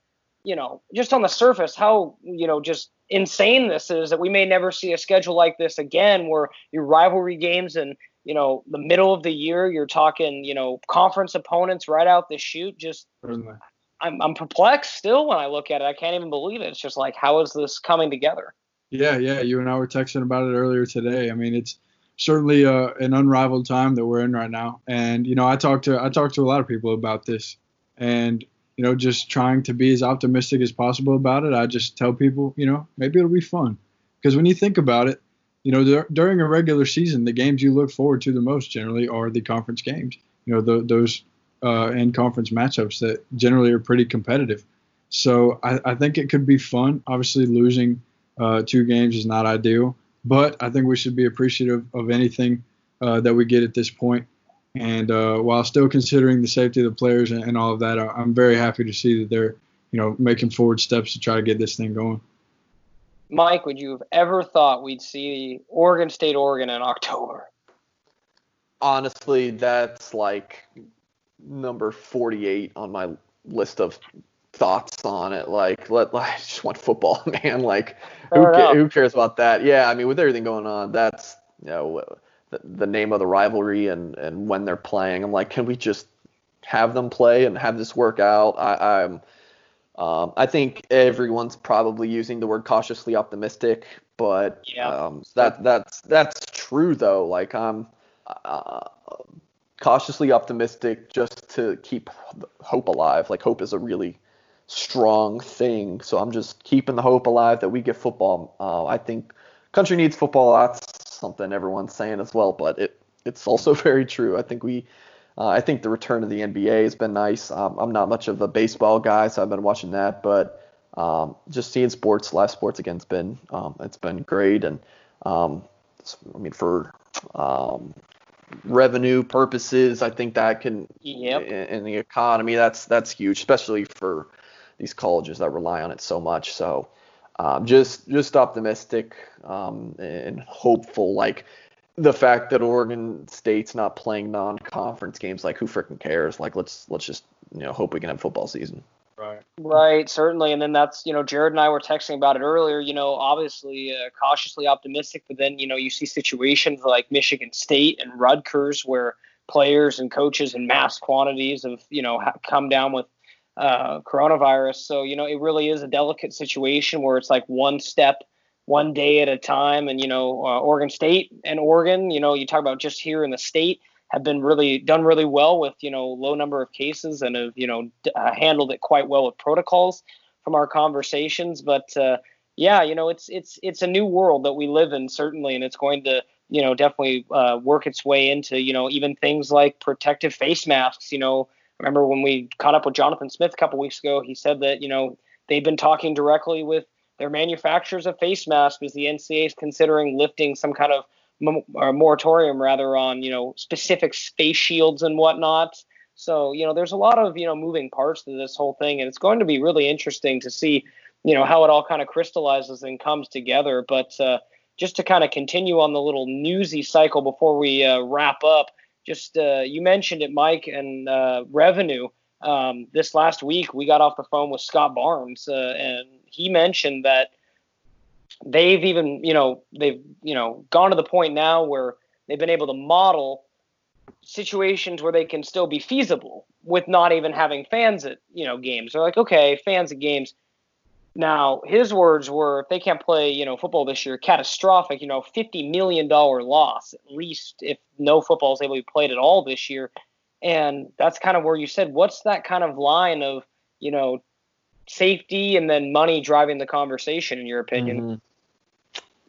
you know, just on the surface, how, you know, just insane this is that we may never see a schedule like this again, where your rivalry games and, you know, the middle of the year, you're talking, you know, conference opponents right out the chute. Just, Certainly. I'm, I'm perplexed still when I look at it. I can't even believe it. It's just like, how is this coming together? Yeah, yeah. You and I were texting about it earlier today. I mean, it's certainly uh, an unrivaled time that we're in right now. And, you know, I talked to I talked to a lot of people about this and, you know, just trying to be as optimistic as possible about it. I just tell people, you know, maybe it'll be fun. Because when you think about it, you know, dur- during a regular season, the games you look forward to the most generally are the conference games. You know, th- those Uh, and conference matchups that generally are pretty competitive. So I, I think it could be fun. Obviously, losing uh, two games is not ideal, but I think we should be appreciative of anything uh, that we get at this point. And uh, while still considering the safety of the players and, and all of that, I, I'm very happy to see that they're, you know, making forward steps to try to get this thing going. Mike, would you have ever thought we'd see Oregon State, Oregon in October? Honestly, that's like number forty-eight on my list of thoughts on it. Like, let like, I just want football, man. Like, who, ca- who cares about that? Yeah, I mean, with everything going on, that's, you know, the, the name of the rivalry and, and when they're playing. I'm like, can we just have them play and have this work out? I, I'm, um, I think everyone's probably using the word cautiously optimistic, but yeah. um, that that's that's true though. Like, I'm. Uh, cautiously optimistic just to keep hope alive. Like, hope is a really strong thing, so I'm just keeping the hope alive that we get football. uh, I think country needs football. That's something everyone's saying as well, but it it's also very true. I think we uh, I think the return of the N B A has been nice. um, I'm not much of a baseball guy, so I've been watching that, but um, just seeing sports, live sports again, has been um, it's been great. And um, I mean, for um, revenue purposes, I think that can, yep. in, in the economy, that's that's huge, especially for these colleges that rely on it so much. So um, just just optimistic um, and hopeful. Like, the fact that Oregon State's not playing non-conference games, like, who freaking cares? Like, let's let's just, you know, hope we can have football season. Right. Right, certainly. And then that's, you know, Jared and I were texting about it earlier, you know, obviously uh, cautiously optimistic, but then, you know, you see situations like Michigan State and Rutgers where players and coaches in mass quantities have, you know, come down with uh, coronavirus. So, you know, it really is a delicate situation where it's like one step, one day at a time. And, you know, uh, Oregon State and Oregon, you know, you talk about just here in the state, have been really done really well with, you know, low number of cases and have, you know, d- uh, handled it quite well with protocols from our conversations. But uh, yeah, you know, it's, it's, it's a new world that we live in, certainly. And it's going to, you know, definitely uh, work its way into, you know, even things like protective face masks. You know, I remember when we caught up with Jonathan Smith a couple weeks ago, he said that, you know, they've been talking directly with their manufacturers of face masks because the N C double A is considering lifting some kind of or moratorium rather on, you know, specific face shields and whatnot. So, you know, there's a lot of, you know, moving parts to this whole thing, and it's going to be really interesting to see, you know, how it all kind of crystallizes and comes together. But uh, just to kind of continue on the little newsy cycle before we uh, wrap up, just uh, you mentioned it, Mike, and uh, revenue. Um, this last week, we got off the phone with Scott Barnes, uh, and he mentioned that they've even, you know, they've, you know, gone to the point now where they've been able to model situations where they can still be feasible with not even having fans at, you know, games. They're like, okay, fans at games. Now, his words were, if they can't play, you know, football this year, catastrophic, you know, fifty million dollars loss, at least if no football is able to be played at all this year. And that's kind of where you said, what's that kind of line of, you know, safety and then money driving the conversation, in your opinion? Mm-hmm.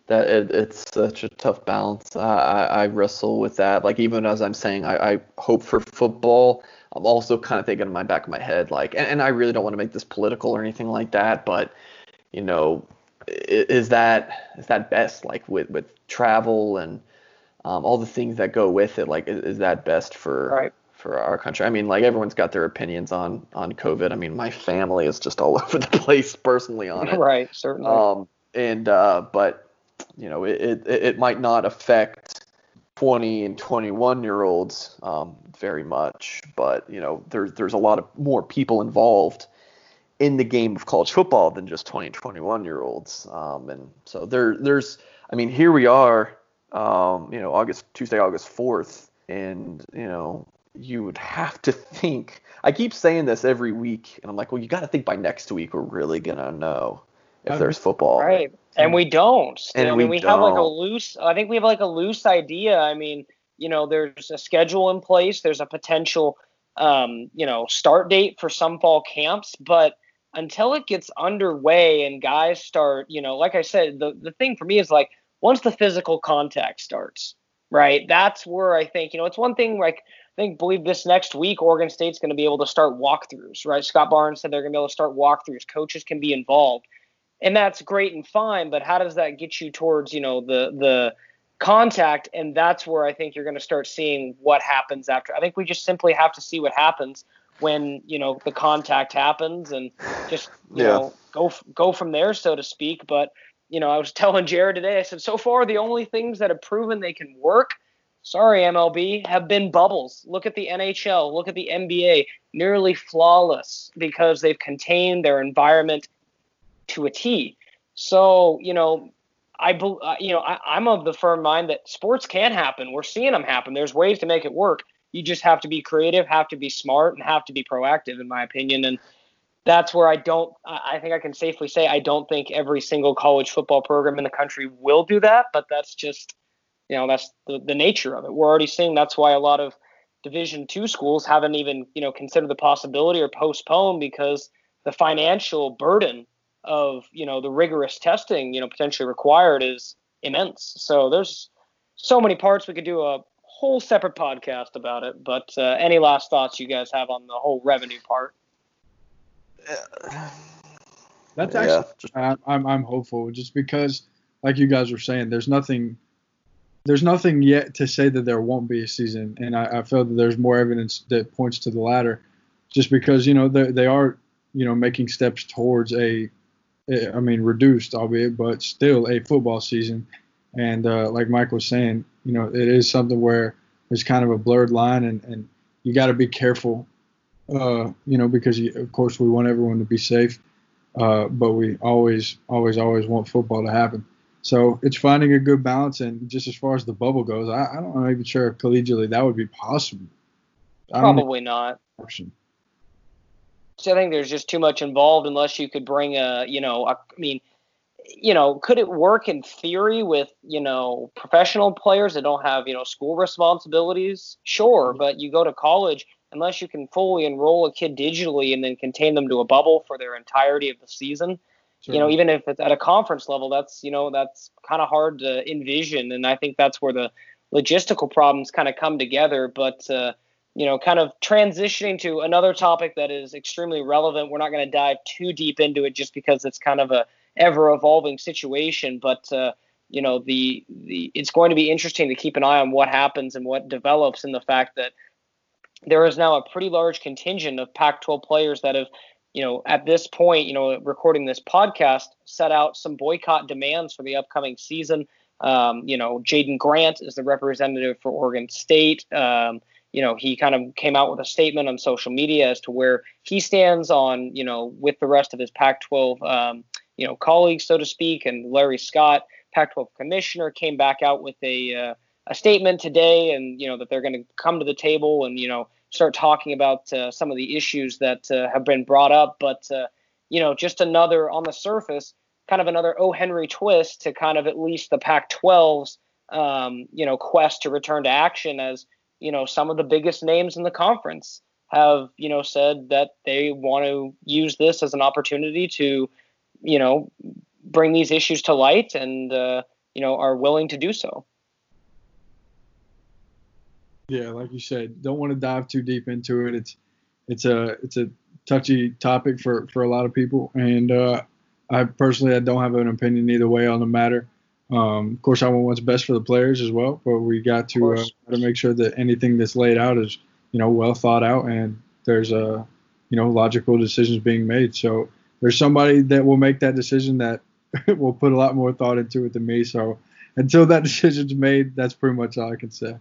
That it, it's such a tough balance. I, I wrestle with that. Like, even as I'm saying, I, I hope for football, I'm also kind of thinking in my back of my head, like, and, and I really don't want to make this political or anything like that, but, you know, is that is that best? Like, with, with travel and um, all the things that go with it, like, is, is that best for right. for our country? I mean, like, everyone's got their opinions on, on COVID. I mean, my family is just all over the place personally on it. Right, certainly. Um, and uh, but. You know, it, it it might not affect twenty and twenty-one year olds um, very much, but you know, there's there's a lot of more people involved in the game of college football than just twenty and twenty-one year olds, um, and so there there's I mean, here we are, um, you know, August Tuesday, August fourth, and you know, you would have to think. I keep saying this every week, and I'm like, well, you got to think by next week we're really gonna know if there's football. Right. And we don't. And I mean, we, we have like a loose, I think we have like a loose idea. I mean, you know, there's a schedule in place. There's a potential, um, you know, start date for some fall camps, but until it gets underway and guys start, you know, like I said, the, the thing for me is like, once the physical contact starts, right? That's where I think, you know, it's one thing, like, I think, believe this next week, Oregon State's going to be able to start walkthroughs, right? Scott Barnes said they're going to be able to start walkthroughs. Coaches can be involved. And that's great and fine, but how does that get you towards, you know, the the contact? And that's where I think you're going to start seeing what happens after. I think we just simply have to see what happens when, you know, the contact happens and just, you yeah. know, go go from there, so to speak. But, you know, I was telling Jared today, I said, so far the only things that have proven they can work, sorry, M L B, have been bubbles. Look at the N H L, look at the N B A, nearly flawless because they've contained their environment to a T. So, you know, I, uh, you know, I, I'm of the firm mind that sports can happen. We're seeing them happen. There's ways to make it work. You just have to be creative, have to be smart, and have to be proactive, in my opinion. And that's where I don't, I think I can safely say, I don't think every single college football program in the country will do that, but that's just, you know, that's the, the nature of it. We're already seeing that's why a lot of Division two schools haven't even, you know, considered the possibility or postponed because the financial burden of, you know, the rigorous testing, you know, potentially required is immense. So there's so many parts. We could do a whole separate podcast about it, but uh, any last thoughts you guys have on the whole revenue part? That's actually, yeah. I'm, I'm hopeful just because, like you guys were saying, there's nothing, there's nothing yet to say that there won't be a season. And I, I feel that there's more evidence that points to the latter just because, you know, they, they are, you know, making steps towards a, I mean, reduced, albeit, but still a football season. And uh, like Mike was saying, you know, it is something where it's kind of a blurred line, and, and you got to be careful uh, you know, because you, of course we want everyone to be safe, uh, but we always, always, always want football to happen. So it's finding a good balance. And just as far as the bubble goes, I, I don't, I'm not even sure if collegially that would be possible. Probably not. Option. So I think there's just too much involved unless you could bring a, you know, a, I mean, you know, could it work in theory with, you know, professional players that don't have, you know, school responsibilities? Sure. But you go to college, unless you can fully enroll a kid digitally and then contain them to a bubble for their entirety of the season. Sure. You know, even if it's at a conference level, that's, you know, that's kind of hard to envision. And I think that's where the logistical problems kind of come together. But, uh, you know, kind of transitioning to another topic that is extremely relevant. We're not going to dive too deep into it just because it's kind of a ever-evolving situation. But, uh, you know, the, the it's going to be interesting to keep an eye on what happens and what develops in the fact that there is now a pretty large contingent of Pac twelve players that have, you know, at this point, you know, recording this podcast, set out some boycott demands for the upcoming season. Um, you know, Jaden Grant is the representative for Oregon State. Um You know, he kind of came out with a statement on social media as to where he stands on, you know, with the rest of his Pac twelve, um, you know, colleagues, so to speak. And Larry Scott, Pac twelve commissioner, came back out with a uh, a statement today and, you know, that they're going to come to the table and, you know, start talking about uh, some of the issues that uh, have been brought up. But, uh, you know, just another on the surface, kind of another O. Henry twist to kind of at least the Pac twelve's, um, you know, quest to return to action as, you know, some of the biggest names in the conference have, you know, said that they want to use this as an opportunity to, you know, bring these issues to light and, uh, you know, are willing to do so. Yeah, like you said, don't want to dive too deep into it. It's it's a it's a touchy topic for, for a lot of people. And uh, I personally, I don't have an opinion either way on the matter. Um, of course, I want what's best for the players as well, but we got to uh, to make sure that anything that's laid out is, you know, well thought out and there's a, uh, you know, logical decisions being made. So there's somebody that will make that decision that will put a lot more thought into it than me. So until that decision's made, that's pretty much all I can say.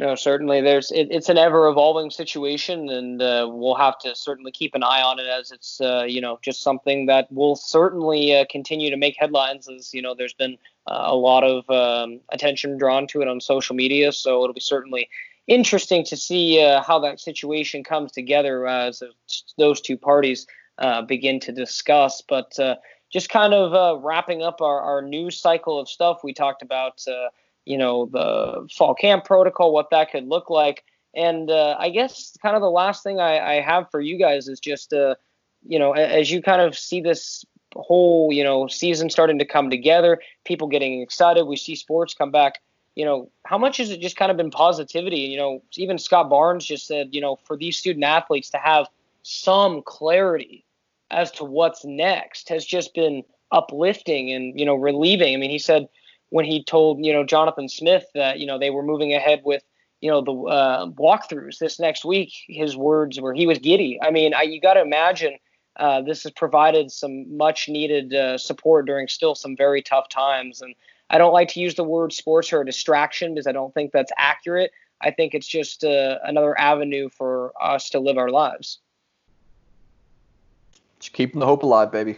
No, certainly, there's it, it's an ever evolving situation, and uh, we'll have to certainly keep an eye on it as it's uh, you know, just something that will certainly uh, continue to make headlines. As you know, there's been uh, a lot of um, attention drawn to it on social media, so it'll be certainly interesting to see uh, how that situation comes together as those two parties uh, begin to discuss. But uh, just kind of uh, wrapping up our, our news cycle of stuff we talked about. Uh, you know, the fall camp protocol, what that could look like. And uh, I guess kind of the last thing I, I have for you guys is just, uh, you know, as you kind of see this whole, you know, season starting to come together, people getting excited, we see sports come back, you know, how much has it just kind of been positivity? You know, even Scott Barnes just said, you know, for these student athletes to have some clarity as to what's next has just been uplifting and, you know, relieving. I mean, he said, when he told, you know, Jonathan Smith that, you know, they were moving ahead with, you know, the uh, walkthroughs this next week, his words were he was giddy. I mean, I, you got to imagine uh, this has provided some much needed uh, support during still some very tough times. And I don't like to use the word sports or distraction because I don't think that's accurate. I think it's just uh, another avenue for us to live our lives. Just keeping the hope alive, baby.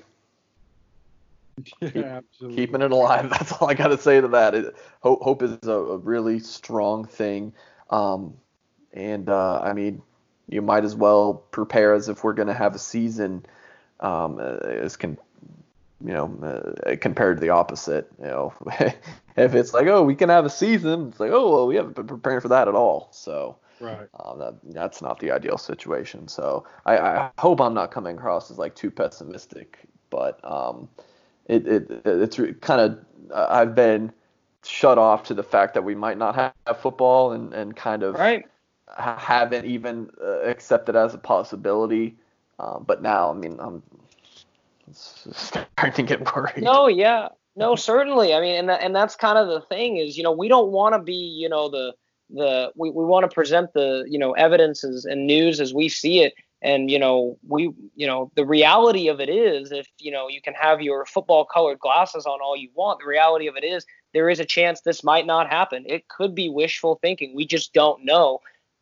Yeah, absolutely. Keeping it alive. That's all I got to say to that. It, hope, hope is a, a really strong thing. Um, and, uh, I mean, you might as well prepare as if we're going to have a season um, as can, you know, uh, compared to the opposite, you know, if it's like, oh, we can have a season. It's like, oh, well, we haven't been preparing for that at all. So right. Um, that, that's not the ideal situation. So I, I hope I'm not coming across as like too pessimistic, but, um, It, it it's kind of uh, I've been shut off to the fact that we might not have, have football and, and kind of right. ha- haven't even uh, accepted as a possibility. Uh, but now, I mean, I'm starting to get worried. No, yeah, no, certainly. I mean, and th- and that's kind of the thing is, you know, we don't want to be, you know, the the we, we want to present the, you know, evidences and news as we see it. And, you know, we, you know, the reality of it is if, you know, you can have your football colored glasses on all you want, the reality of it is there is a chance this might not happen. It could be wishful thinking. We just don't know.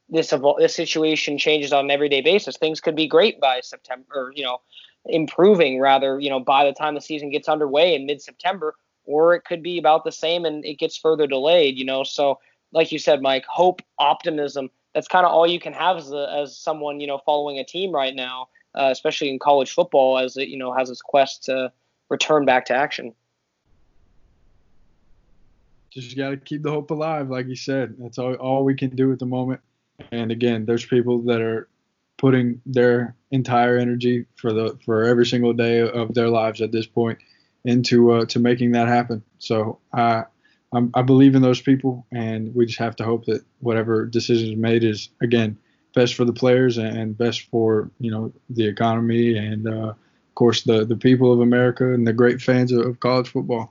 this evol- this situation changes on an everyday basis. Things could be great by September, or, you know, improving rather, you know, by the time the season gets underway in mid-September, or it could be about the same and it gets further delayed, you know. So like you said, Mike, hope, optimism, that's kind of all you can have as a, as someone, you know, following a team right now, uh, especially in college football as it, you know, has its quest to return back to action. Just got to keep the hope alive, like you said. That's all, all we can do at the moment. And again, there's people that are putting their entire energy for the for every single day of their lives at this point into uh, to making that happen. So I I'm, I believe in those people, and we just have to hope that whatever decision is made is again best for the players and best for, you know, the economy and uh, of course the the people of America and the great fans of college football.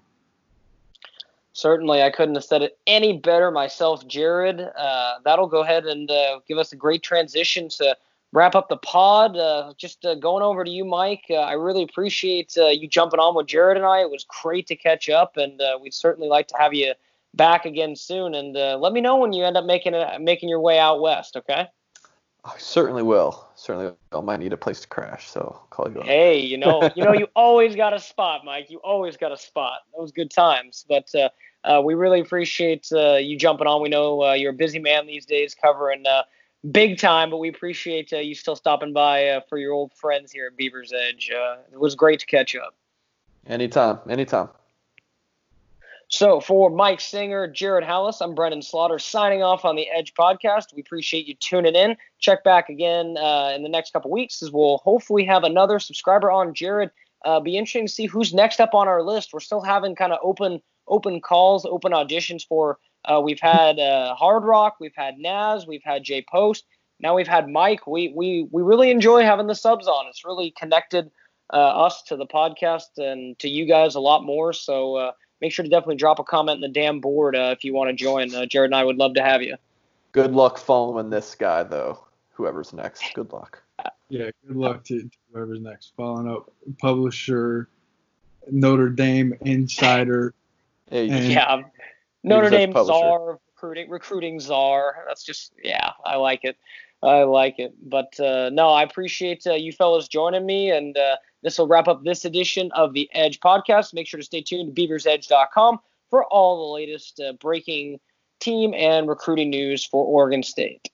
Certainly, I couldn't have said it any better myself, Jared. Uh, that'll go ahead and uh, give us a great transition to wrap up the pod. Uh, just uh, going over to you, Mike. Uh, I really appreciate uh, you jumping on with Jared and I. It was great to catch up, and uh, we'd certainly like to have you back again soon. And uh, let me know when you end up making a, making your way out west, okay? I certainly will. Certainly will. I might need a place to crash, so I'll call you up. Hey, you know, you know, you always got a spot, Mike. You always got a spot. Those good times. But uh, uh, we really appreciate uh, you jumping on. We know uh, you're a busy man these days covering uh, big time, but we appreciate uh, you still stopping by uh, for your old friends here at Beaver's Edge. Uh, it was great to catch up. Anytime, anytime. So for Mike Singer, Jared Halus, I'm Brendan Slaughter signing off on the Edge podcast. We appreciate you tuning in. Check back again uh, in the next couple weeks as we'll hopefully have another subscriber on. Jared, uh, be interesting to see who's next up on our list. We're still having kind of open open calls, open auditions for. Uh, we've had uh, Hard Rock, we've had Naz, we've had Jay Post, now we've had Mike. We we we really enjoy having the subs on. It's really connected uh, us to the podcast and to you guys a lot more. So. Uh, Make sure to definitely drop a comment in the damn board uh, if you want to join. Uh, Jared and I would love to have you. Good luck following this guy, though, whoever's next. Good luck. Yeah, good luck to, to whoever's next. Following up, publisher, Notre Dame insider. Hey, yeah, Notre Dame publisher. czar, recruiting, recruiting czar. That's just, yeah, I like it. I like it. But, uh, no, I appreciate uh, you fellas joining me, and uh, this will wrap up this edition of the Edge podcast. Make sure to stay tuned to Beavers Edge dot com for all the latest uh, breaking team and recruiting news for Oregon State.